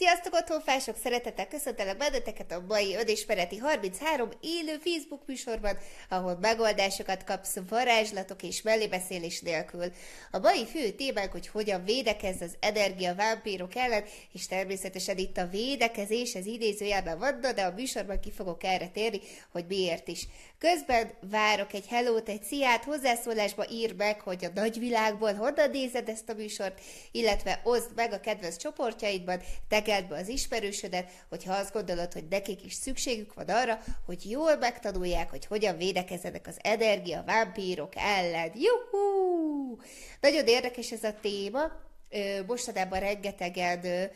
Sziasztok, otthonfások! Szeretettel köszöntelek benneteket a mai Önismereti 33 élő Facebook műsorban, ahol megoldásokat kapsz varázslatok és mellébeszélés nélkül. A mai fő témánk, hogy hogyan védekezz az energiavámpírok ellen, és természetesen itt a védekezés, ez idézőjelben van, de a műsorban ki fogok erre térni, hogy miért is. Közben várok egy hellót, egy sziát, hozzászólásba ír meg, hogy a nagyvilágból honnan nézed ezt a műsort, illetve oszd meg a kedvenc csoportjaidban, tegeld be az ismerősödet, hogyha azt gondolod, hogy nekik is szükségük van arra, hogy jól megtanulják, hogy hogyan védekezzenek az energiavámpírok ellen. Juhú! Nagyon érdekes ez a téma. Mostanában rengetegen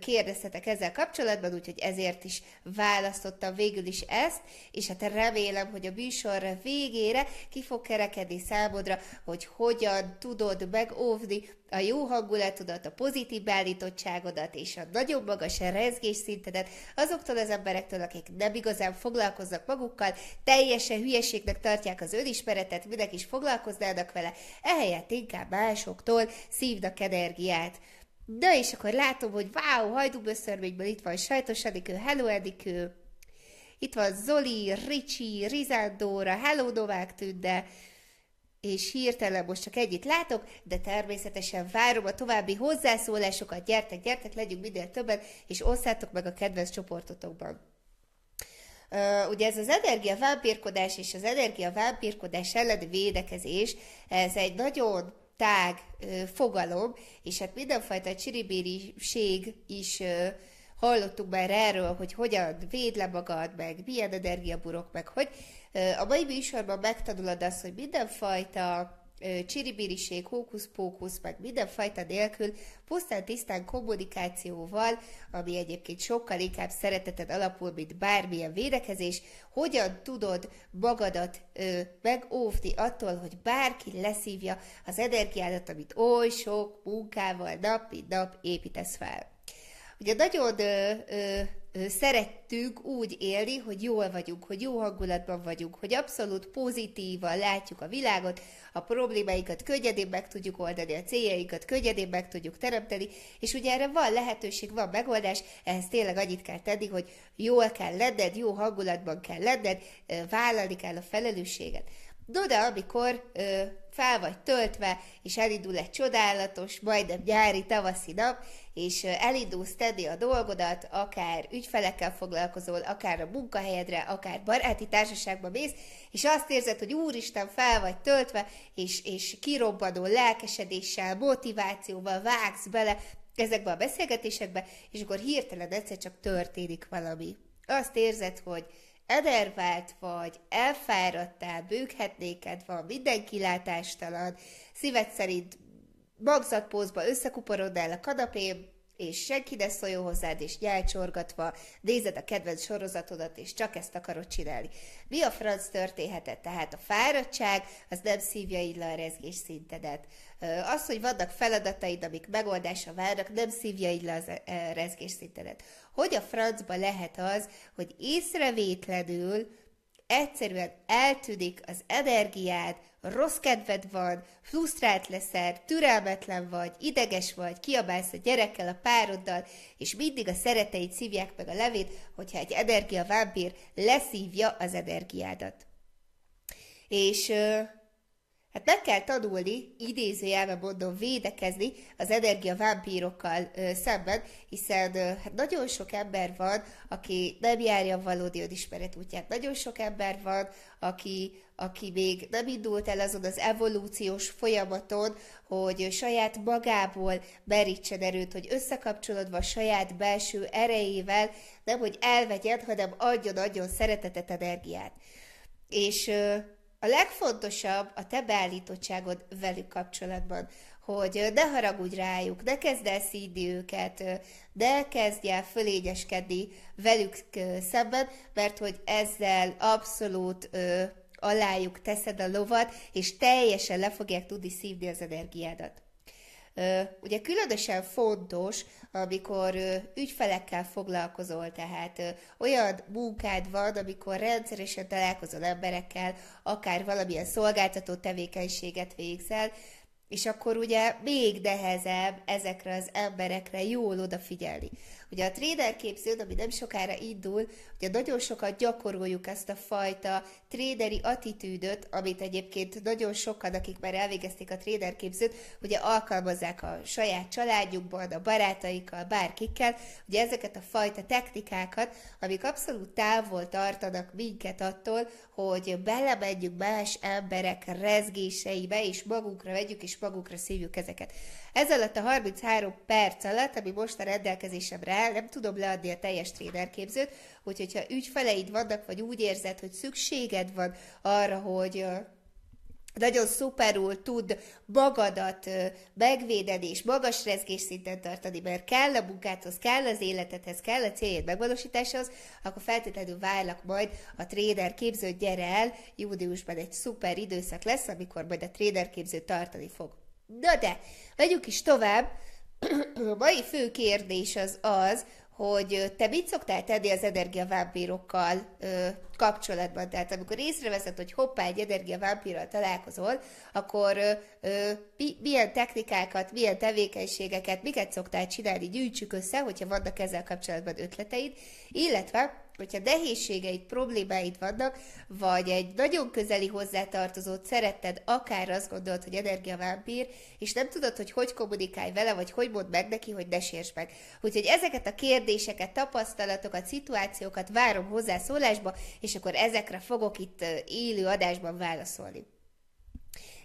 kérdeztetek ezzel kapcsolatban, úgyhogy ezért is választottam végül is ezt, és hát remélem, hogy a műsor végére ki fog kerekedni számodra, hogy hogyan tudod megóvni a jó hangulatodat, a pozitív beállítottságodat és a nagyon magas rezgésszintedet azoktól az emberektől, akik nem igazán foglalkoznak magukkal, teljesen hülyeségnek tartják az önismeretet, minek is foglalkoznának vele, ehelyett inkább másoktól szívnak energiát. Na és akkor látom, hogy wow, Hajdúböszörményből itt van Sajtos Enikő, hello Enikő, itt van Zoli, Ricsi, Rizándóra, hello Novák Tünde, és hirtelen most csak egyit látok, de természetesen várom a további hozzászólásokat, gyertek, gyertek, legyünk minél többen, és osszátok meg a kedvenc csoportotokban. Ugye ez az energiavámpírkodás és az energiavámpírkodás elleni védekezés, ez egy nagyon tág fogalom, és hát mindenfajta csiribériség is hallottunk már erről, hogy hogyan védd le magad, meg milyen energiaburok, meg hogy. A mai műsorban megtanulod azt, hogy mindenfajta csiribíriség, hókusz-pókusz, meg mindenfajta nélkül, pusztán tisztán kommunikációval, ami egyébként sokkal inkább szereteted alapul, mint bármilyen védekezés, hogyan tudod magadat megóvni attól, hogy bárki leszívja az energiádat, amit oly sok munkával nap mint nap építesz fel. Ugye nagyon szerettünk úgy élni, hogy jól vagyunk, hogy jó hangulatban vagyunk, hogy abszolút pozitívan látjuk a világot, a problémáikat könnyedén meg tudjuk oldani, a céljainkat könnyedén meg tudjuk teremteni, és ugye erre van lehetőség, van megoldás, ehhez tényleg annyit kell tenni, hogy jól kell lenned, jó hangulatban kell lenned, vállalni kell a felelősséget. No, de amikor fel vagy töltve, és elindul egy csodálatos, majdnem nyári, tavaszi nap, és elindulsz tenni a dolgodat, akár ügyfelekkel foglalkozol, akár a munkahelyedre, akár baráti társaságba mész, és azt érzed, hogy úristen, fel vagy töltve, és kirobbanó lelkesedéssel, motivációval vágsz bele ezekbe a beszélgetésekbe, és akkor hirtelen egyszer csak történik valami. Azt érzed, hogy enervált vagy, elfáradtál, bőghetnéked van, minden kilátástalan, szíved szerint magzatpózba összekuporodnál a kanapén, és senki ne szóljon hozzád, és nyálcsorgatva nézed a kedvenc sorozatodat, és csak ezt akarod csinálni. Mi a franc történhetett? Tehát a fáradtság, az nem szívja így le a rezgés szintedet. Az, hogy vannak feladataid, amik megoldásra várnak, nem szívja így le a rezgés szintedet. Hogy a francba lehet az, hogy észrevétlenül egyszerűen eltűnik az energiád, rossz kedved van, frusztrált leszel, türelmetlen vagy, ideges vagy, kiabálsz a gyerekkel, a pároddal, és mindig a szereteid szívják meg a levét, hogyha egy energiavámpír leszívja az energiádat. És hát meg kell tanulni, idézőjelben mondom, védekezni az energiavámpírokkal szemben, hiszen hát nagyon sok ember van, aki nem járja a valódi önismeret útját. Nagyon sok ember van, aki még nem indult el azon az evolúciós folyamaton, hogy saját magából merítsen erőt, hogy összekapcsolódva a saját belső erejével, nem hogy elvegyen, hanem adjon szeretetet, energiát. És a legfontosabb a te beállítottságod velük kapcsolatban, hogy ne haragudj rájuk, ne kezd el szídni őket, ne kezdj el fölényeskedni velük szemben, mert hogy ezzel abszolút alájuk teszed a lovat, és teljesen le fogják tudni szívni az energiádat. Ugye különösen fontos, amikor ügyfelekkel foglalkozol, tehát olyan munkád van, amikor rendszeresen találkozol emberekkel, akár valamilyen szolgáltató tevékenységet végzel, és akkor ugye még nehezebb ezekre az emberekre jól odafigyelni. Ugye a trader képződ, ami nem sokára indul, ugye nagyon sokat gyakoroljuk ezt a fajta tréderi attitűdöt, amit egyébként nagyon sokan, akik már elvégezték a trader képzőt, ugye alkalmazzák a saját családjukban, a barátaikkal, bárkikkel, ugye ezeket a fajta technikákat, amik abszolút távol tartanak minket attól, hogy belemegyünk más emberek rezgéseibe, és magunkra vegyük, és magunkra szívjuk ezeket. Ez alatt a 33 perc alatt, ami most a rendelkezésemre áll, nem tudom leadni a teljes trénerképzőt, úgyhogy ha ügyfeleid vannak, vagy úgy érzed, hogy szükséged van arra, hogy nagyon szuperul tud magadat megvédeni és magas rezgésszinten tartani, mert kell a munkádhoz, kell az életedhez, kell a céljed megvalósításához, akkor feltétlenül várlak majd a tréner képzőt, gyere el, júniusban egy szuper időszak lesz, amikor majd a tréner képzőt tartani fog. Na de, megyünk is tovább, a mai fő kérdés az az, hogy te mit szoktál tenni az energiavámpírokkal kapcsolatban? Tehát amikor észreveszed, hogy hoppá, egy energiavámpírral találkozol, akkor milyen technikákat, milyen tevékenységeket, miket szoktál csinálni, gyűjtsük össze, hogyha vannak ezzel kapcsolatban ötleteid, illetve hogyha nehézségeid, problémáid vannak, vagy egy nagyon közeli hozzátartozót szeretted, akár azt gondolod, hogy energiavámpír, és nem tudod, hogy hogy kommunikálj vele, vagy hogy mondd meg neki, hogy ne sérts meg. Úgyhogy ezeket a kérdéseket, tapasztalatokat, szituációkat várom hozzászólásba, és akkor ezekre fogok itt élő adásban válaszolni.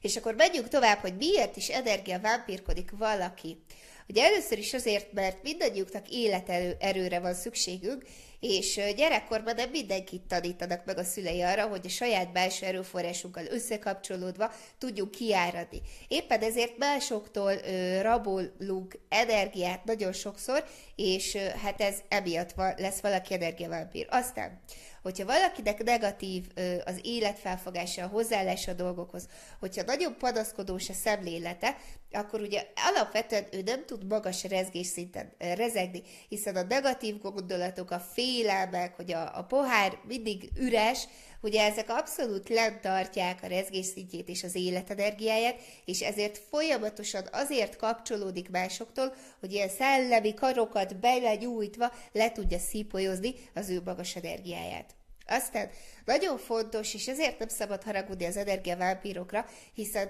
És akkor menjünk tovább, hogy miért is energiavámpírkodik valaki. Ugye először is azért, mert mindannyiunknak életerőre van szükségünk, és gyerekkorban nem mindenkit tanítanak meg a szülei arra, hogy a saját belső erőforrásunkkal összekapcsolódva tudjunk kiáradni. Éppen ezért másoktól rabolunk energiát nagyon sokszor, és hát ez emiatt lesz valaki energiavámpír. Aztán, hogyha valakinek negatív az életfelfogása, a hozzáállása a dolgokhoz, hogyha nagyon panaszkodós a szemlélete, akkor ugye alapvetően ő nem tud magas rezgésszinten rezegni, hiszen a negatív gondolatok, a félelmek, hogy a pohár mindig üres, ugye ezek abszolút lent tartják a rezgésszintjét és az életenergiáját, és ezért folyamatosan azért kapcsolódik másoktól, hogy ilyen szellemi karokat belenyújtva le tudja szípolyozni az ő magas energiáját. Aztán nagyon fontos, és ezért nem szabad haragudni az energiavámpírokra, hiszen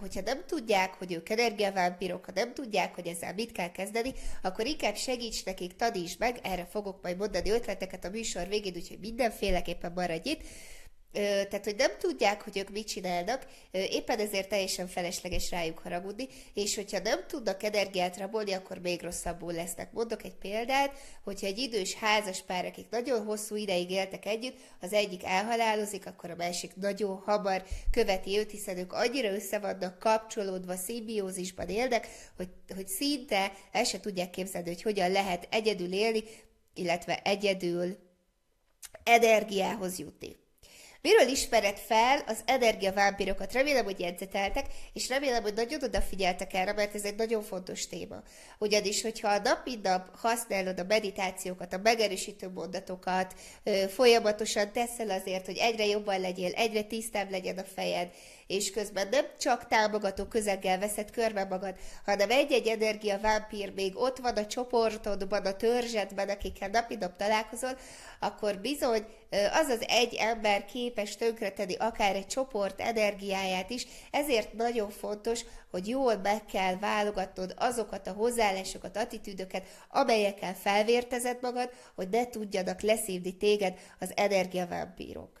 hogyha nem tudják, hogy ők energiavámpírok, ha nem tudják, hogy ezzel mit kell kezdeni, akkor inkább segíts nekik, tanítsd meg, erre fogok majd mondani ötleteket a műsor végén, úgyhogy mindenféleképpen maradj itt. Tehát, hogy nem tudják, hogy ők mit csinálnak, éppen ezért teljesen felesleges rájuk haragudni, és hogyha nem tudnak energiát rabolni, akkor még rosszabbul lesznek. Mondok egy példát, hogyha egy idős házaspár, akik nagyon hosszú ideig éltek együtt, az egyik elhalálozik, akkor a másik nagyon hamar követi őt, hiszen ők annyira össze vannak kapcsolódva, szimbiózisban élnek, hogy szinte el se tudják képzelni, hogy hogyan lehet egyedül élni, illetve egyedül energiához jutni. Miről ismered fel az energiavámpírokat? Remélem, hogy jegyzeteltek, és remélem, hogy nagyon odafigyeltek erre, mert ez egy nagyon fontos téma. Ugyanis, hogyha a nap mint nap használod a meditációkat, a megerősítő mondatokat, folyamatosan teszel azért, hogy egyre jobban legyél, egyre tisztább legyen a fejed, és közben nem csak támogató közeggel veszed körbe magad, hanem egy-egy energiavámpír még ott van a csoportodban, a törzsedben, akikkel napi nap találkozol, akkor bizony az az egy ember képes tönkretenni akár egy csoport energiáját is, ezért nagyon fontos, hogy jól meg kell válogatnod azokat a hozzáállásokat, attitűdöket, amelyekkel felvértezed magad, hogy ne tudjanak leszívni téged az energiavámpírok.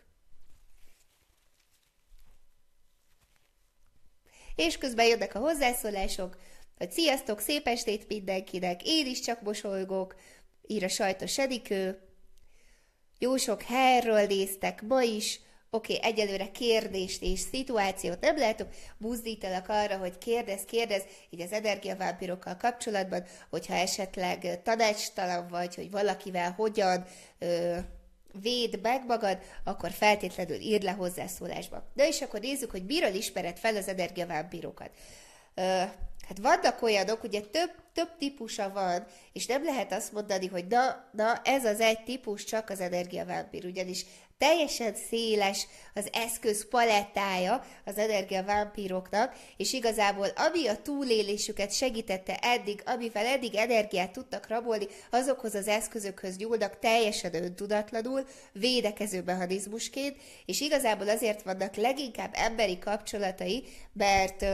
És közben jönnek a hozzászólások, hogy sziasztok, szép estét mindenkinek, én is csak mosolygok, ír a sajtos Edikő, jó sok helyről néztek ma is, oké, egyelőre kérdést és szituációt nem látok, buzdítalak arra, hogy kérdezz, így az energiavámpírokkal kapcsolatban, hogyha esetleg tanácstalan vagy, hogy valakivel hogyan védd meg magad, akkor feltétlenül írd le hozzászólásba. Na és akkor nézzük, hogy miről ismered fel az energiavámpírokat. Hát vannak olyanok, ugye több típusa van, és nem lehet azt mondani, hogy na ez az egy típus csak az energiavámpír, ugyanis teljesen széles az eszköz palettája az energiavámpíroknak, és igazából ami a túlélésüket segítette eddig, amivel eddig energiát tudtak rabolni, azokhoz az eszközökhöz nyúlnak teljesen öntudatlanul, védekező mechanizmusként, és igazából azért vannak leginkább emberi kapcsolatai, mert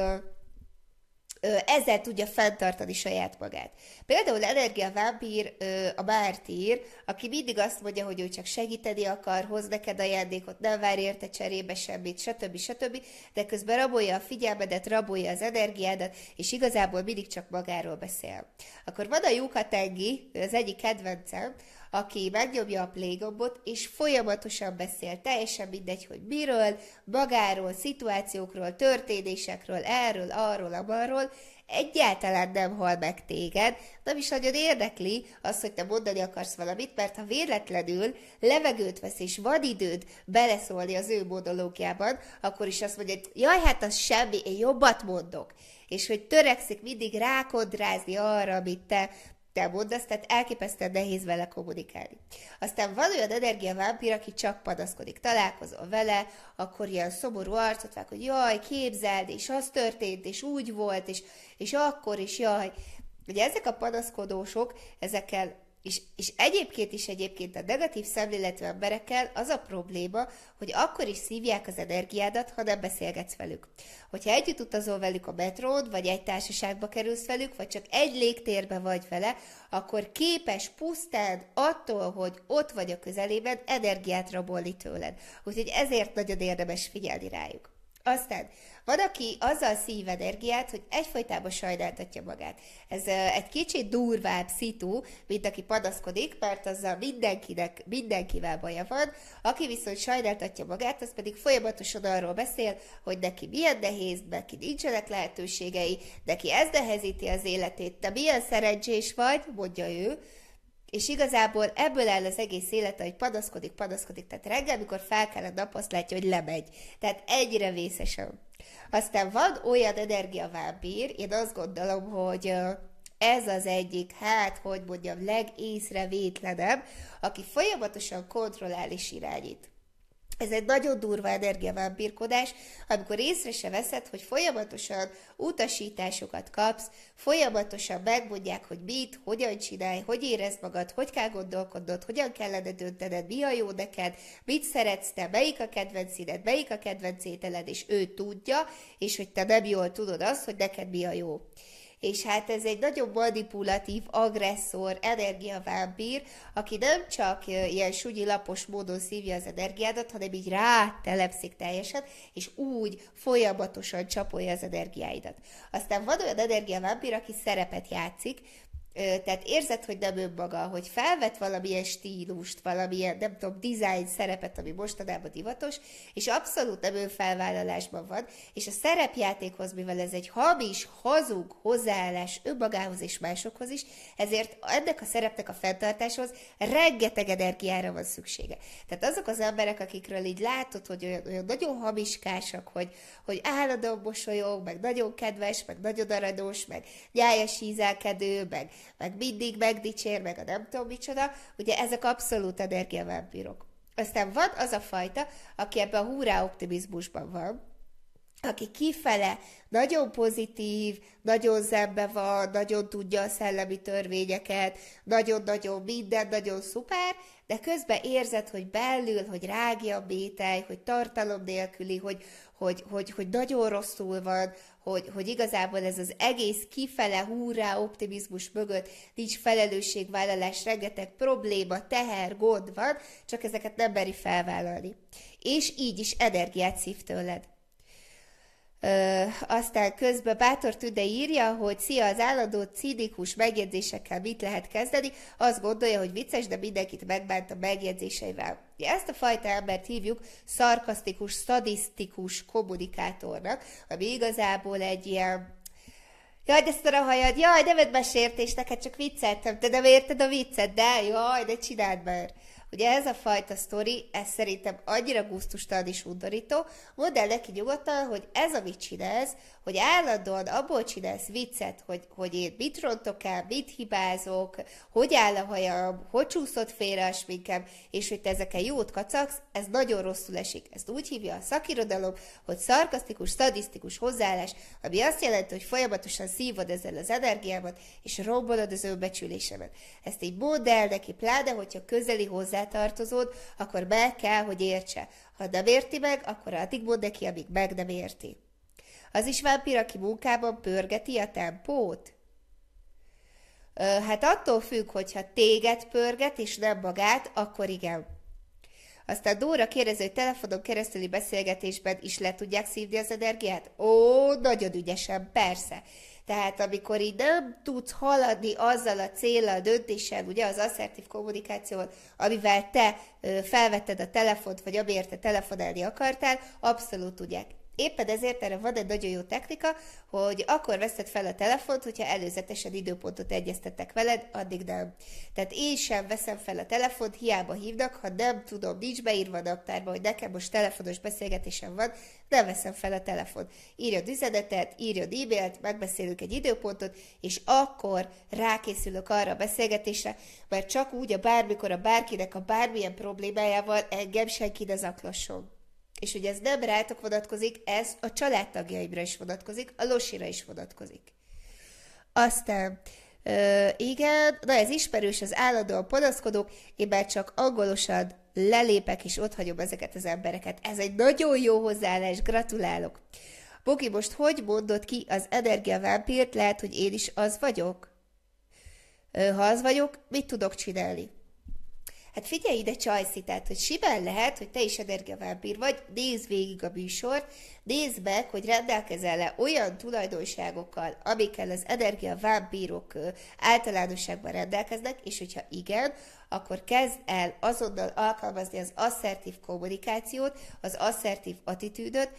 ezzel tudja fenntartani saját magát. Például energiavámpír a mártír, aki mindig azt mondja, hogy ő csak segíteni akar, hoz neked ajándékot, nem vár érte cserébe semmit, stb. De közben rabolja a figyelmedet, rabolja az energiádat, és igazából mindig csak magáról beszél. Akkor van a Yukatengi, az egyik kedvencem, aki megnyomja a play gombot, és folyamatosan beszél, teljesen mindegy, hogy miről, magáról, szituációkról, történésekről, erről, arról, amarról, egyáltalán nem hal meg téged, nem is nagyon érdekli az, hogy te mondani akarsz valamit, mert ha véletlenül levegőt vesz, és van időd beleszólni az ő monológiában, akkor is azt mondja, hogy jaj, hát az semmi, én jobbat mondok. És hogy törekszik mindig rákondrázni arra, amit te mondasz, tehát elképesztően nehéz vele kommunikálni. Aztán van olyan energiavámpír, aki csak panaszkodik. Találkozol vele, akkor ilyen szomorú arcot vág, hogy jaj, képzeld, és az történt, és úgy volt, és akkor, és jaj. Ugye ezek a panaszkodósok, ezekkel, és egyébként a negatív szemléletű emberekkel az a probléma, hogy akkor is szívják az energiádat, ha nem beszélgetsz velük. Hogyha együtt utazol velük a metrón, vagy egy társaságba kerülsz velük, vagy csak egy légtérbe vagy vele, akkor képes pusztán attól, hogy ott vagy a közelében, energiát rabolni tőled. Úgyhogy ezért nagyon érdemes figyelni rájuk. Aztán van, aki azzal szív energiát, hogy egyfajtában sajnáltatja magát. Ez egy kicsit durvább szitu, mint aki panaszkodik, mert azzal mindenkivel baja van. Aki viszont sajnáltatja magát, az pedig folyamatosan arról beszél, hogy neki milyen nehéz, neki nincsenek lehetőségei, neki ez nehezíti az életét, te milyen szerencsés vagy, mondja ő. És igazából ebből áll az egész élete, hogy panaszkodik, tehát reggel, amikor felkel a nap, azt látja, hogy lemegy. Tehát egyre vészesen. Aztán van olyan energiavámpír, én azt gondolom, hogy ez az egyik, legészrevétlenebb, aki folyamatosan kontrollál és irányít. Ez egy nagyon durva energiavámpírkodás, amikor észre se veszed, hogy folyamatosan utasításokat kapsz, folyamatosan megmondják, hogy mit, hogyan csinálj, hogy érezd magad, hogy kell gondolkodnod, hogyan kellene döntened, mi a jó neked, mit szeretsz te, melyik a kedvenc színed, melyik a kedvenc ételed, és ő tudja, és hogy te nem jól tudod azt, hogy neked mi a jó. És hát ez egy nagyon manipulatív, agresszor, energiavámpír, aki nem csak ilyen sunyilapos módon szívja az energiádat, hanem így rátelepszik teljesen, és úgy folyamatosan csapolja az energiáidat. Aztán van olyan energiavámpír, aki szerepet játszik, tehát érzed, hogy nem önmaga, hogy felvett valamilyen stílust, valamilyen, nem tudom, design szerepet, ami mostanában divatos, és abszolút nem önfelvállalásban van, és a szerepjátékhoz, mivel ez egy hamis, hazug hozzáállás önmagához és másokhoz is, ezért ennek a szerepnek a fenntartáshoz rengeteg energiára van szüksége. Tehát azok az emberek, akikről így látod, hogy olyan nagyon hamiskásak, hogy állandóan mosolyog, meg nagyon kedves, meg nagyon aranyos, meg nyájas ízelkedő, meg mindig megdicsér, meg a nem tudom micsoda, ugye ezek abszolút energiavámpírok. Aztán van az a fajta, aki ebben a hurrá optimizmusban van, aki kifele nagyon pozitív, nagyon zenben van, nagyon tudja a szellemi törvényeket, nagyon-nagyon minden, nagyon szuper, de közben érzed, hogy belül, hogy rágja a métej, hogy tartalom nélküli, hogy nagyon rosszul van, hogy igazából ez az egész kifele hurrá optimizmus mögött nincs felelősségvállalás, rengeteg probléma, teher, gond van, csak ezeket nem meri felvállalni. És így is energiát szív tőled. Aztán közben Bátor Tüde írja, hogy szia, az állandó cinikus megjegyzésekkel mit lehet kezdeni, azt gondolja, hogy vicces, de mindenkit megbánt a megjegyzéseivel. Ezt a fajta embert hívjuk szarkasztikus, szadisztikus kommunikátornak, ami igazából egy ilyen jaj, de szar a hajad, jaj, ne vedd be sértést, neked csak vicceltem, te nem érted a viccet, de jaj, de csináld már. Ugye ez a fajta sztori, ez szerintem annyira gusztustalan és undorító. Mondd el neki nyugodtan, hogy ez, amit csinálsz, hogy állandóan abból csinálsz viccet, hogy én mit rontok el, mit hibázok, hogy áll a hajam, hogy csúszott félre a sminkem, és hogy te ezekkel jót kacagsz, ez nagyon rosszul esik. Ezt úgy hívja a szakirodalom, hogy szarkasztikus, szadisztikus hozzáállás, ami azt jelenti, hogy folyamatosan szívod ezzel az energiámat, és rombolod az önbecsülésemet. Ezt így mondd el neki, pláne, hogyha közeli hozzátartozód, akkor meg kell, hogy értse. Ha nem érti meg, akkor addig mond neki, amíg meg nem érti. Az is vámpír, aki munkában pörgeti a tempót? Hát attól függ, hogyha téged pörget, és nem magát, akkor igen. Aztán Dóra kérdezi, hogy telefonon keresztüli beszélgetésben is le tudják szívni az energiát? Ó, nagyon ügyesen, persze. Tehát amikor így nem tudsz haladni azzal a céllal, a döntéssel, ugye az asszertív kommunikációval, amivel te felvetted a telefont, vagy amiért te telefonálni akartál, abszolút tudják. Éppen ezért erre van egy nagyon jó technika, hogy akkor veszed fel a telefont, hogyha előzetesen időpontot egyeztettek veled, addig nem. Tehát én sem veszem fel a telefont, hiába hívnak, ha nem tudom, nincs beírva a naptárba, hogy nekem most telefonos beszélgetésem van, nem veszem fel a telefont. Írjad üzenetet, írjad e-mailt, megbeszélünk egy időpontot, és akkor rákészülök arra a beszélgetésre, mert csak úgy a bármikor a bárkinek a bármilyen problémájával engem senki ne zaklasson. És ugye ez nem rátok vonatkozik, ez a családtagjaimra is vonatkozik, a losira is vonatkozik. Aztán, igen, na ez ismerős, az állandóan panaszkodók, én már csak angolosan lelépek és otthagyom ezeket az embereket. Ez egy nagyon jó hozzáállás, gratulálok. Bogi, most hogy mondod ki az energiavámpírt? Lehet, hogy én is az vagyok? Ha az vagyok, mit tudok csinálni? Hát figyelj ide, Csajci, tehát, hogy simán lehet, hogy te is energiavámpír vagy, nézd végig a műsort, nézd meg, hogy rendelkezel-e olyan tulajdonságokkal, amikkel az energiavámpírok általánosságban rendelkeznek, és hogyha igen, akkor kezd el azonnal alkalmazni az asszertív kommunikációt, az asszertív attitűdöt.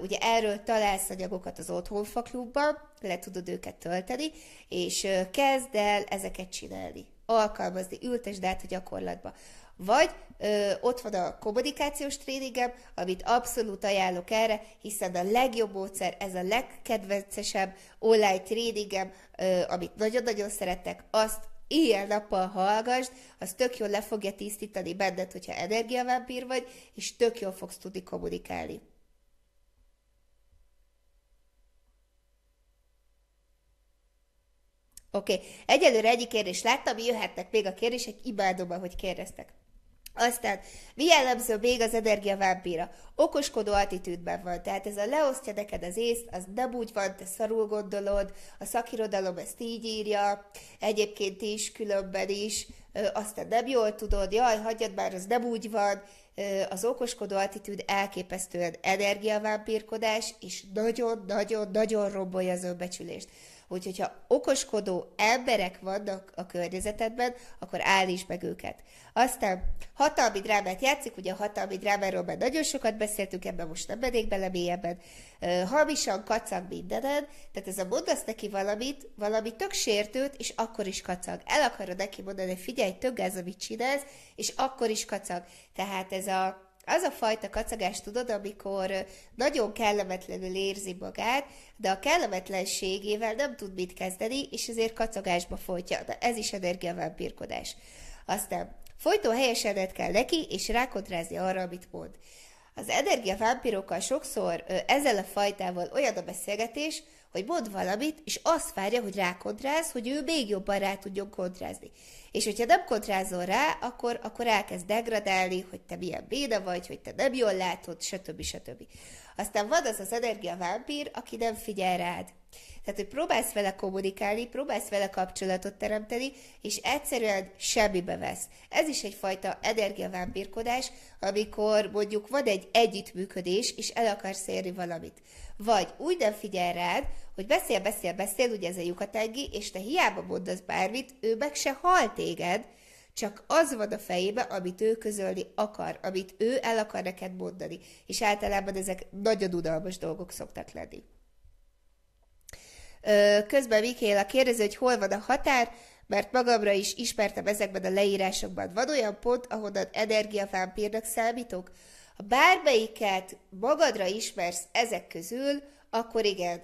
Ugye erről találsz anyagokat az OtthonFa klubban, le tudod őket tölteni, és kezd el ezeket csinálni. Alkalmazni, ültesd át a gyakorlatba. Vagy ott van a kommunikációs tréningem, amit abszolút ajánlok erre, hiszen a legjobb módszer, ez a legkedvencesebb online tréningem, amit nagyon-nagyon szeretek, azt éjjel-nappal hallgass, az tök jól le fogja tisztítani benned, hogyha energiavámpír vagy, és tök jól fogsz tudni kommunikálni. Oké, egyelőre egy kérdést láttam, jöhetnek még a kérdések, imádom, ahogy kérdeztek. Aztán, mi jellemző még az energiavámpírra? Okoskodó attitűdben van, tehát ez a leosztja neked az észt, az nem úgy van, te szarul gondolod, a szakirodalom ezt így írja, egyébként is, különben is, aztán nem jól tudod, jaj, hagyjad már, az nem úgy van. Az okoskodó attitűd elképesztően energiavámpírkodás, és nagyon-nagyon-nagyon rombolja az önbecsülést. Úgyhogy, ha okoskodó emberek vannak a környezetedben, akkor állítsd meg őket. Aztán hatalmi drámát játszik, ugye a hatalmi drámáról már nagyon sokat beszéltünk, ebben most nem mennék bele mélyebben. Hamisan kacag mindenen, tehát ez a mondasz neki valamit, valami tök sértőt, és akkor is kacag. El akarod neki mondani, hogy figyelj, tök gáz, amit csinálsz, és akkor is kacag. Tehát ez a... Az a fajta kacagás, tudod, amikor nagyon kellemetlenül érzi magát, de a kellemetlenségével nem tud mit kezdeni, és ezért kacagásba folytja. De ez is energiavámpírkodás. Aztán folyton helyesened kell neki, és rákontrázni arra, amit mond. Az energiavámpírokkal sokszor ezzel a fajtával olyan a beszélgetés, hogy mond valamit, és azt várja, hogy rákontráz, hogy ő még jobban rá tudjon kontrázni. És hogyha nem kontrázol rá, akkor elkezd degradálni, hogy te milyen béna vagy, hogy te nem jól látod, stb. Stb. Aztán van az az energiavámpír, aki nem figyel rád. Tehát, hogy próbálsz vele kommunikálni, próbálsz vele kapcsolatot teremteni, és egyszerűen semmibe vesz. Ez is egyfajta energiavámpírkodás, amikor mondjuk van egy együttműködés, és el akarsz érni valamit. Vagy úgy nem figyel rád, hogy beszél, ugye ez a lyukatengi, és te hiába mondasz bármit, ő meg se hall téged, csak az van a fejébe, amit ő közölni akar, amit ő el akar neked mondani. És általában ezek nagyon unalmas dolgok szoktak lenni. Közben Mikéla kérdezi, hogy hol van a határ, mert magamra is ismertem ezekben a leírásokban. Van olyan pont, ahonnan energiavámpírnak számítok? Ha bármelyiket magadra ismersz ezek közül, akkor igen,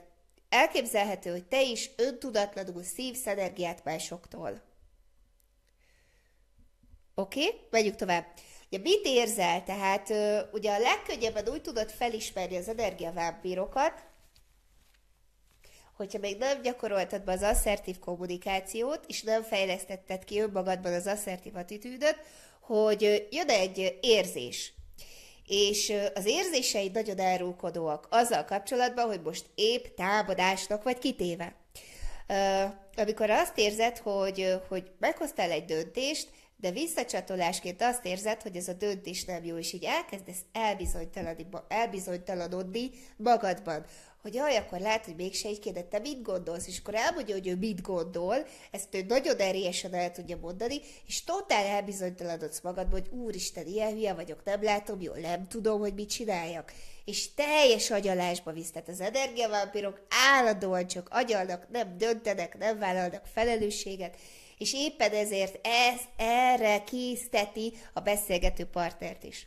elképzelhető, hogy te is öntudatlanul szívsz energiát másoktól. Oké, megyünk tovább. Ugye mit érzel? Tehát ugye a legkönnyebben úgy tudod felismerni az energiavámpírokat, hogyha még nem gyakoroltad be az asszertív kommunikációt, és nem fejlesztetted ki önmagadban az asszertív attitűdöt, hogy jön egy érzés. És az érzéseid nagyon elrúgkodóak azzal kapcsolatban, hogy most épp támadásnak vagy kitéve. Amikor azt érzed, hogy meghoztál egy döntést, de visszacsatolásként azt érzed, hogy ez a döntés nem jó, és így elkezdesz elbizonytalanodni magadban. Hogy jaj, akkor lehet, hogy mégse így kéne, te mit gondolsz, és akkor elmondja, hogy ő mit gondol, ezt ő nagyon erélyesen el tudja mondani, és totál elbizonytalanodsz magadban, hogy úristen, ilyen hülye vagyok, nem látom jól, nem tudom, hogy mit csináljak. És teljes agyalásba visz, tehát az energiavámpírok állandóan csak agyalnak, nem döntenek, nem vállalnak felelősséget, és éppen ezért erre készteti a beszélgető partnert is.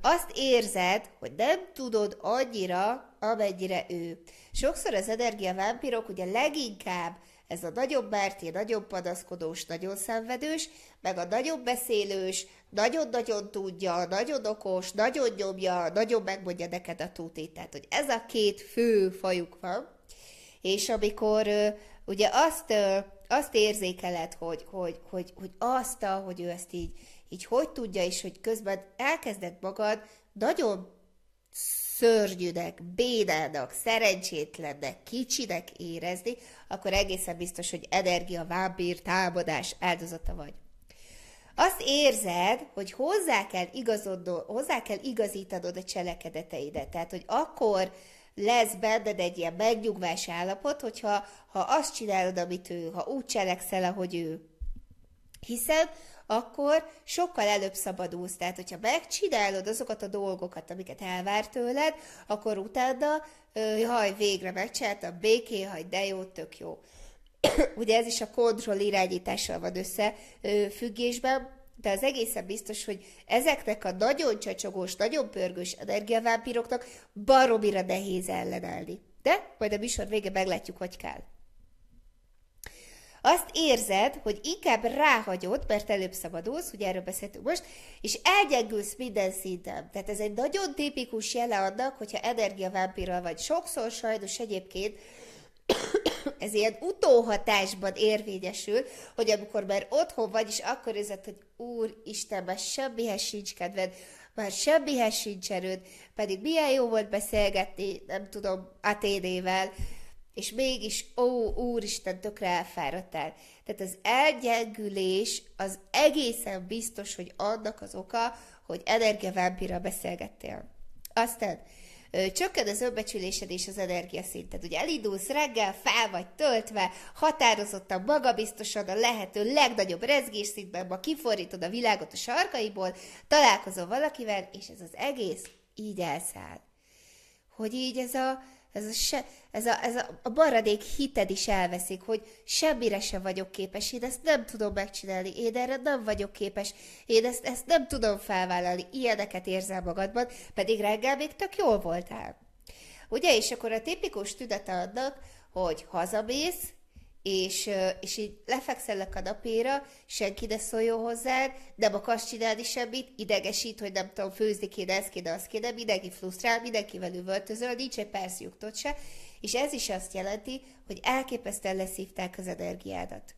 Azt érzed, hogy nem tudod annyira, amennyire ő. Sokszor az energiavámpírok ugye leginkább ez a nagyobb mártír, nagyobb panaszkodós, nagyon szenvedős, meg a nagyon beszélős, nagyon-nagyon tudja, nagyon okos, nagyon nyomja, nagyon megmondja neked a tútit. Tehát, hogy ez a két fő fajuk van. És amikor ugye azt érzékeled, hogy ő ezt így hogy tudja, és hogy közben elkezded magad nagyon szörnyűnek, bénának, szerencsétlennek, kicsinek érezni, akkor egészen biztos, hogy energiavámpír támadás áldozata vagy. Azt érzed, hogy hozzá kell igazítanod a cselekedeteidet, tehát hogy akkor lesz benned egy ilyen megnyugvás állapot, hogyha azt csinálod, amit ő, ha úgy cselekszel, ahogy ő. Hiszen akkor sokkal előbb szabadulsz, tehát hogyha megcsinálod azokat a dolgokat, amiket elvár tőled, akkor utána, haj, végre megcsináltam, békén, haj, de jó, tök jó. Ugye ez is a kontroll irányítással van összefüggésben, de az egészen biztos, hogy ezeknek a nagyon csacsogós, nagyon pörgős energiavámpíroknak baromira nehéz ellenállni. De majd a műsor vége meglátjuk, hogy kell. Azt érzed, hogy inkább ráhagyod, mert előbb szabadulsz, ugye erről beszéltünk most, és elgyengülsz minden szinten. Tehát ez egy nagyon tipikus jele annak, hogyha energiavámpírral vagy. Sokszor sajnos egyébként ez ilyen utóhatásban érvényesül, hogy amikor már otthon vagy, és akkor érzed, hogy úristen, már semmihez sincs kedved, már semmihez sincs erőd, pedig milyen jó volt beszélgetni, nem tudom, Athénével, és mégis, ó, úristen, tökre elfáradtál. Tehát az elgyengülés az egészen biztos, hogy annak az oka, hogy energiavámpírral beszélgettél. Aztán csökken az önbecsülésed és az energiaszinted. Ugye elindulsz reggel, fel vagy töltve, határozottan, magabiztosan a lehető legnagyobb rezgésszintben, ma kifordítod a világot a sarkaiból, találkozol valakivel, és ez az egész így elszáll. Hogy így ez a maradék hited is elveszik, hogy semmire sem vagyok képes, én ezt nem tudom megcsinálni, én erre nem vagyok képes, én ezt nem tudom felvállalni, ilyeneket érzel magadban, pedig reggel még tök jól voltál. Ugye, és akkor a tipikus tünete annak, hogy hazamész, és így lefekszel a kanapéra, senki ne szóljon hozzád, nem akarsz csinálni semmit, idegesít, hogy nem tudom, főzni kéne, ez kéne, azt kéne, mindenki frusztrál, mindenkivel üvöltözöl, nincs egy perc nyugtod se, és ez is azt jelenti, hogy elképesztően leszívták az energiádat.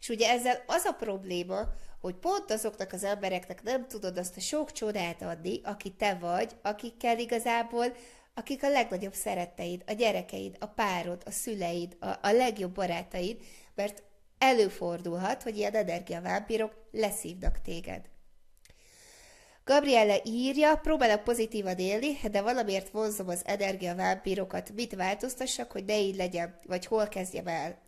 És ugye ezzel az a probléma, hogy pont azoknak az embereknek nem tudod azt a sok csodát adni, aki te vagy, akikkel igazából, akik a legnagyobb szeretteid, a gyerekeid, a párod, a szüleid, a legjobb barátaid, mert előfordulhat, hogy ilyen energiavámpírok leszívnak téged. Gabriella írja, próbálok pozitívan élni, de valamiért vonzom az energiavámpírokat. Mit változtassak, hogy ne így legyen, vagy hol kezdjem el?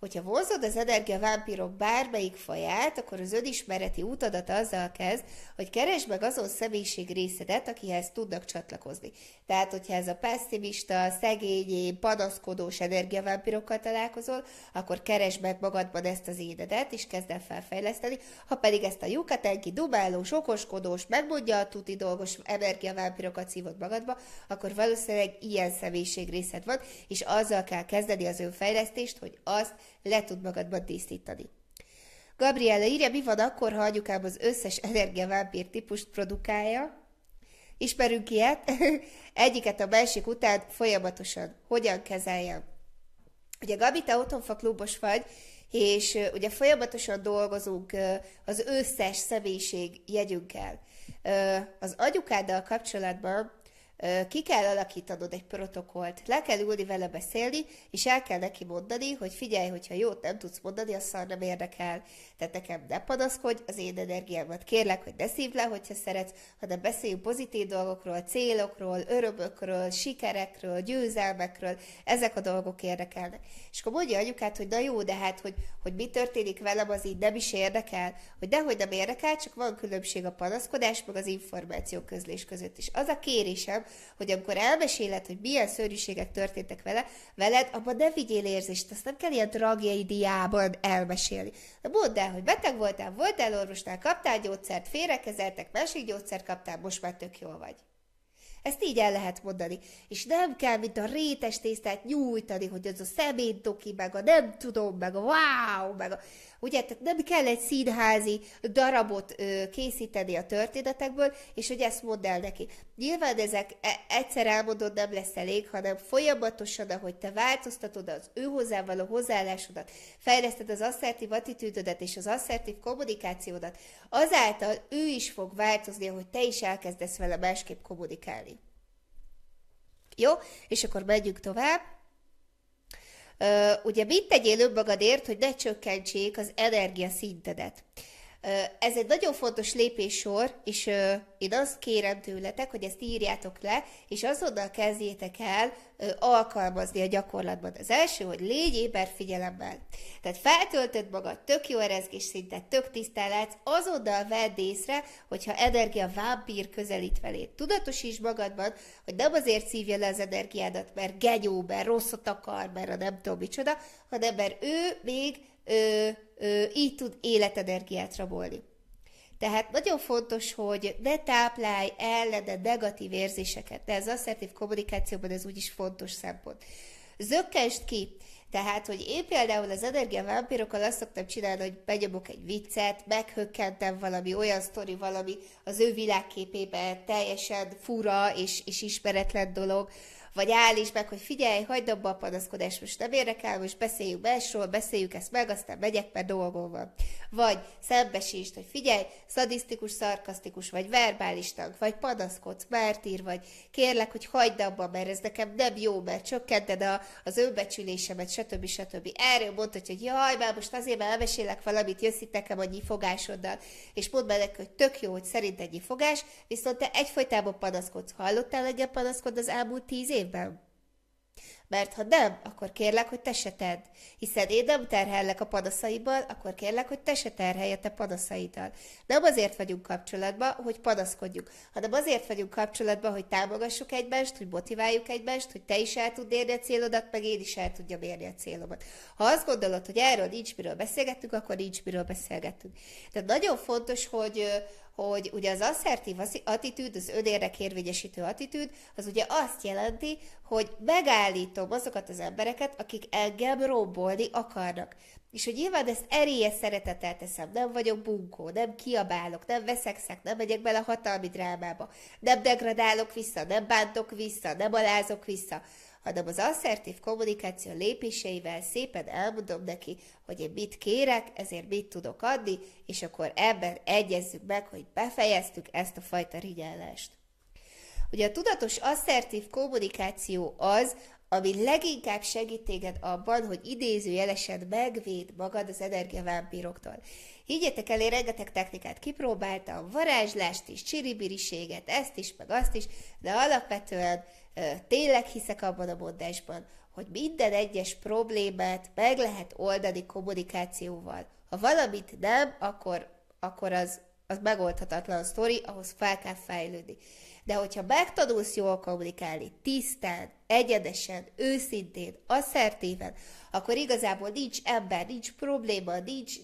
Hogyha vonzod az energiavámpírok bármelyik faját, akkor az önismereti utadat azzal kezd, hogy keresd meg azon személyiség részedet, akihez tudnak csatlakozni. Tehát, hogyha ez a pessimista, szegény, panaszkodós energiavámpírokkal találkozol, akkor keresd meg magadban ezt az énedet, és kezd el felfejleszteni. Ha pedig ezt a lyukatenki, dumálós, okoskodós, megmondja a tuti dolgos energiavámpírokat szívod magadba, akkor valószínűleg ilyen személyiség részed van, és azzal kell kezdeni az önfejlesztést, hogy azt le tud magadban tisztítani. Gabriella írja, mi van akkor, ha anyukám az összes energiavámpír típust produkálja? Ismerünk ilyet? Egyiket a másik után folyamatosan. Hogyan kezeljem? Ugye Gabi, te OtthonFa klubos vagy, és ugye folyamatosan dolgozunk az összes személyiség jegyünkkel. Az anyukáddal kapcsolatban ki kell alakítanod egy protokollt, le kell ülni vele beszélni, és el kell neki mondani, hogy figyelj, hogyha jót nem tudsz mondani, a szar nem érdekel. Tehát nekem ne panaszkodj, az én energiámat kérlek, hogy ne szívd le, hogyha szeretsz, hanem beszéljünk pozitív dolgokról, célokról, örömökről, sikerekről, győzelmekről, ezek a dolgok érdekelnek. És akkor mondja anyukát, hogy na jó, de hát, hogy mi történik velem, az így nem is érdekel, hogy dehogy nem érdekel, csak van különbség a panaszkodás, meg az információ közlés között is. Az a kérésem, hogy amikor elmeséled, hogy milyen szörnyűségek történtek veled, abban ne vigyél érzést, azt nem kell ilyen tragédiában elmesélni. De mondd el, hogy beteg voltál, voltál orvosnál, kaptál gyógyszert, félrekezeltek, másik gyógyszert kaptál, most már tök jól vagy. Ezt így el lehet mondani. És nem kell, mint a rétes tésztát nyújtani, hogy az a szemétdoki, meg a nem tudom, meg a wow, meg a... Ugye, tehát nem kell egy színházi darabot készíteni a történetekből, és hogy ezt mondd el neki. Nyilván ezek egyszer elmondod nem lesz elég, hanem folyamatosan, ahogy te változtatod az ő hozzávaló hozzáállásodat, fejleszted az asszertív attitűdödet és az asszertív kommunikációdat, azáltal ő is fog változni, hogy te is elkezdesz vele másképp kommunikálni. Jó? És akkor megyünk tovább. Ugye mit tegyél önmagadért, hogy ne csökkentsék az energiaszintedet? Ez egy nagyon fontos lépéssor, és én azt kérem tőletek, hogy ezt írjátok le, és azonnal kezdjétek el alkalmazni a gyakorlatban. Az első, hogy légy éber figyelemmel. Tehát feltöltöd magad, tök jó erezgés szintet, tök tisztán látsz, azonnal vedd észre, hogyha energiavámpír közelít veled. Tudatosítsd magadban, hogy nem azért szívja le az energiádat, mert genyó, mert rosszat akar, mert a nem tudom micsoda, hanem mert ő még így tud életenergiát rabolni. Tehát nagyon fontos, hogy ne táplálj ellene negatív érzéseket, de az asszertív kommunikációban ez úgyis fontos szempont. Zökkensd ki, tehát, hogy én például az energiavámpírokkal azt szoktam csinálni, hogy benyomok egy viccet, meghökkentem valami olyan sztori, valami az ő világképében teljesen fura és ismeretlen dolog, vagy állítsd meg, hogy figyelj, hagyd abba a panaszkodást, most nem érdekel, most beszéljünk másról, beszéljük ezt meg, aztán megyek, mert dolgom van. Vagy szembesítsd, hogy figyelj, szadisztikus, szarkasztikus vagy, verbális tag, vagy panaszkodsz, mártír vagy, kérlek, hogy hagyd abba, mert ez nekem nem jó, mert csökkented az önbecsülésemet, stb. Stb. Erről mondtad, hogy jaj, már most azért már elmesélek valamit, jössz itt nekem a nyifogásoddal, és mondd meg neki, hogy tök jó, hogy szerinted nyifogás, viszont te egyfolytában panaszkodsz. Hallottál engem panaszkodni az elmúlt 10 év? Mert ha nem, akkor kérlek, hogy te se tedd. Hiszen én nem terhellek a panaszaimmal, akkor kérlek, hogy te se terhelj a te panaszaiddal. Nem azért vagyunk kapcsolatban, hogy panaszkodjunk, hanem azért vagyunk kapcsolatban, hogy támogassuk egymást, hogy motiváljuk egymást, hogy te is el tud érni a célodat, meg én is el tudjam érni a célomat. Ha azt gondolod, hogy erről nincs miről beszélgetünk, akkor nincs miről beszélgetünk. Tehát nagyon fontos, hogy ugye az asszertív attitűd, az önérdekérvényesítő attitűd, az ugye azt jelenti, hogy megállítom azokat az embereket, akik engem rombolni akarnak. És hogy nyilván ezt erélyes szeretettel teszem, nem vagyok bunkó, nem kiabálok, nem veszekszek, nem megyek bele a hatalmi drámába, nem degradálok vissza, nem bántok vissza, nem alázok vissza, hanem az asszertív kommunikáció lépéseivel szépen elmondom neki, hogy én mit kérek, ezért mit tudok adni, és akkor ebben egyezzük meg, hogy befejeztük ezt a fajta rigyelést. Ugye a tudatos asszertív kommunikáció az, ami leginkább segít téged abban, hogy idézőjelesen megvéd magad az energiavámpíroktól. Higgyétek el, én rengeteg technikát kipróbáltam, varázslást is, csiribiriséget, ezt is, meg azt is, de alapvetően tényleg hiszek abban a mondásban, hogy minden egyes problémát meg lehet oldani kommunikációval. Ha valamit nem, akkor az megoldhatatlan sztori, ahhoz fel kell fejlődni. De hogyha megtanulsz jól kommunikálni, tisztán, egyenesen, őszintén, asszertíven, akkor igazából nincs ember, nincs probléma,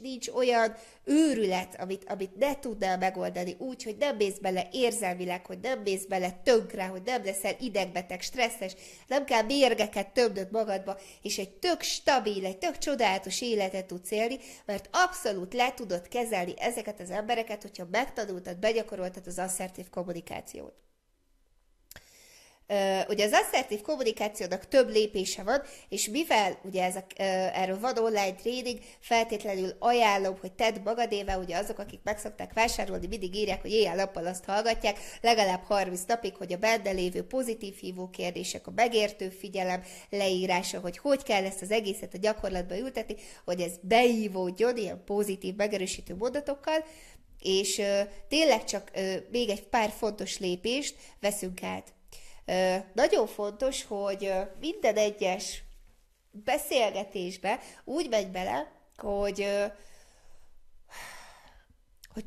nincs olyan őrület, amit ne tudnál megoldani úgy, hogy nem mész bele érzelmileg, hogy nem mész bele tönkre, hogy nem leszel idegbeteg, stresszes, nem kell mérgeket tömnöd magadba, és egy tök stabil, egy tök csodálatos életet tudsz élni, mert abszolút le tudod kezelni ezeket az embereket, hogyha megtanultad, begyakoroltad az asszertív kommunikációt. Ugye az asszertív kommunikációnak több lépése van, és mivel ugye erről van online tréning, feltétlenül ajánlom, hogy tedd magadével, ugye azok, akik meg szokták vásárolni, mindig írják, hogy éjjel-nappal azt hallgatják, legalább 30 napig, hogy a benne lévő pozitív hívó kérdések, a megértő figyelem leírása, hogy kell ezt az egészet a gyakorlatba ültetni, hogy ez beívódjon ilyen pozitív, megerősítő mondatokkal, és tényleg csak még egy pár fontos lépést veszünk át. Nagyon fontos, hogy minden egyes beszélgetésbe úgy menj bele, hogy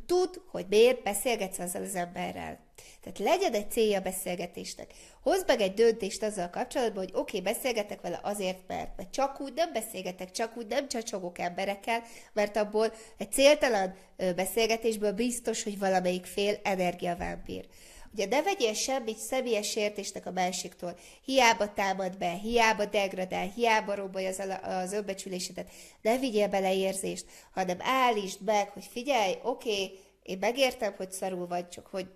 tudd, hogy miért beszélgetsz azzal az emberrel. Tehát legyen egy célja a beszélgetésnek. Hozd meg egy döntést azzal kapcsolatban, hogy oké, beszélgetek vele azért, mert csak úgy nem beszélgetek, csak úgy nem csacsogok emberekkel, mert abból egy céltalan beszélgetésből biztos, hogy valamelyik fél energiavámpír. Ugye ne vegyél semmit személyes sértésnek a másiktól. Hiába támad be, hiába degradál, hiába rombolja az önbecsülésedet. Ne vigyél bele érzést, hanem állítsd meg, hogy figyelj, oké, én megértem, hogy szarul vagy, csak hogy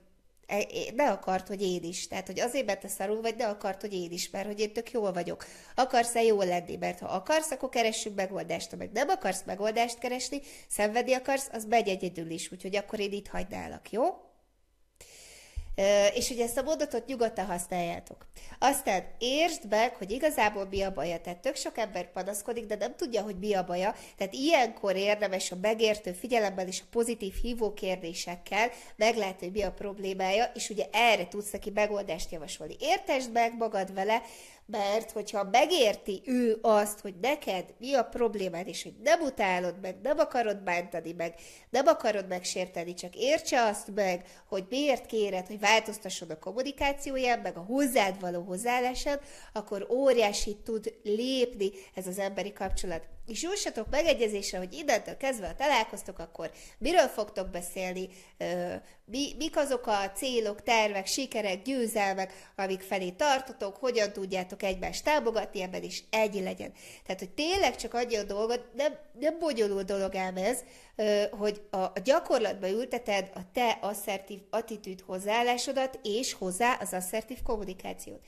ne akart, hogy én is. Tehát, hogy azért, mert te szarul vagy, ne akart, hogy én is, mert hogy én tök jól vagyok. Akarsz-e jól lenni? Mert ha akarsz, akkor keressünk megoldást. Ha meg nem akarsz megoldást keresni, szenvedni akarsz, az megy egyedül is. Úgyhogy akkor én itt hagynálak, jó? És ugye ezt a mondatot nyugodtan használjátok. Aztán értsd meg, hogy igazából mi a baja. Tehát tök sok ember panaszkodik, de nem tudja, hogy mi a baja. Tehát ilyenkor érdemes a megértő figyelemmel és a pozitív hívó kérdésekkel meglátni, hogy mi a problémája, és ugye erre tudsz neki megoldást javasolni. Értesd meg magad vele, mert hogyha megérti ő azt, hogy neked mi a problémád, és hogy nem utálod meg, nem akarod bántani meg, nem akarod megsérteni, csak értse azt meg, hogy miért kéred, hogy változtasson a kommunikációján, meg a hozzád való hozzáállásán, akkor óriási tud lépni ez az emberi kapcsolat. És jussatok megegyezésre, hogy innentől kezdve, ha találkoztok, akkor miről fogtok beszélni, mik azok a célok, tervek, sikerek, győzelmek, amik felé tartotok, hogyan tudjátok egymást támogatni, ebben is egy legyen. Tehát, hogy tényleg csak annyi a dolgot, nem bonyolult dolog ám ez, hogy a gyakorlatban ülteted a te asszertív attitűd hozzáállásodat, és hozzá az asszertív kommunikációt.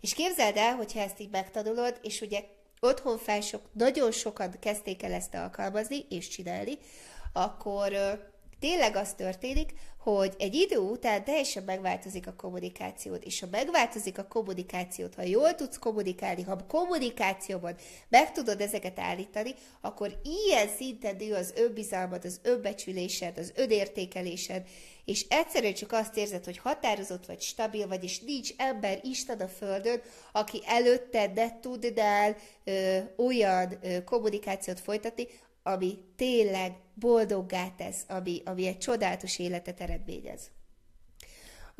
És képzeld el, hogyha ezt így megtanulod, és ugye otthonfások nagyon sokan kezdték el ezt alkalmazni és csinálni, akkor tényleg az történik, hogy egy idő után teljesen megváltozik a kommunikációd, és ha megváltozik a kommunikációd, ha jól tudsz kommunikálni, ha kommunikációban meg tudod ezeket állítani, akkor ilyen szinten nő az önbizalmad, az önbecsülésed, az önértékelésed, és egyszerűen csak azt érzed, hogy határozott vagy, stabil vagy, és nincs ember, Isten a Földön, aki előtted ne tudnál olyan kommunikációt folytatni, ami tényleg boldoggá tesz, ami egy csodálatos életet eredményez.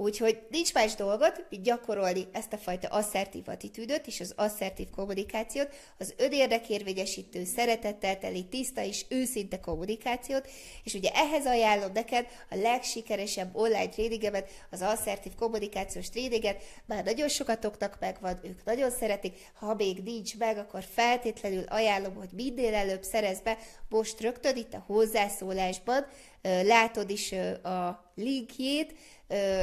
Úgyhogy nincs más dolgot, mint gyakorolni ezt a fajta asszertív attitűdöt és az asszertív kommunikációt, az önérdekérvényesítő, szeretettel teli, tiszta és őszinte kommunikációt, és ugye ehhez ajánlom neked a legsikeresebb online tréningemet, az asszertív kommunikációs tréninget, már nagyon sokatoknak megvan, ők nagyon szeretik, ha még nincs meg, akkor feltétlenül ajánlom, hogy minél előbb szerezd be, most rögtön itt a hozzászólásban, látod is a linkjét,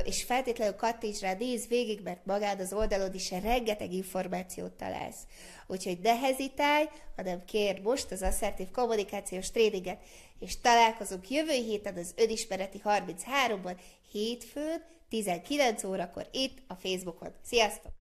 és feltétlenül kattints rá, nézd végig, mert magád az oldalon is rengeteg információt találsz. Úgyhogy ne hezitálj, hanem kérd most az asszertív kommunikációs tréninget, és találkozunk jövő héten az Önismereti 33-ban, hétfőn, 19 órakor itt a Facebookon. Sziasztok!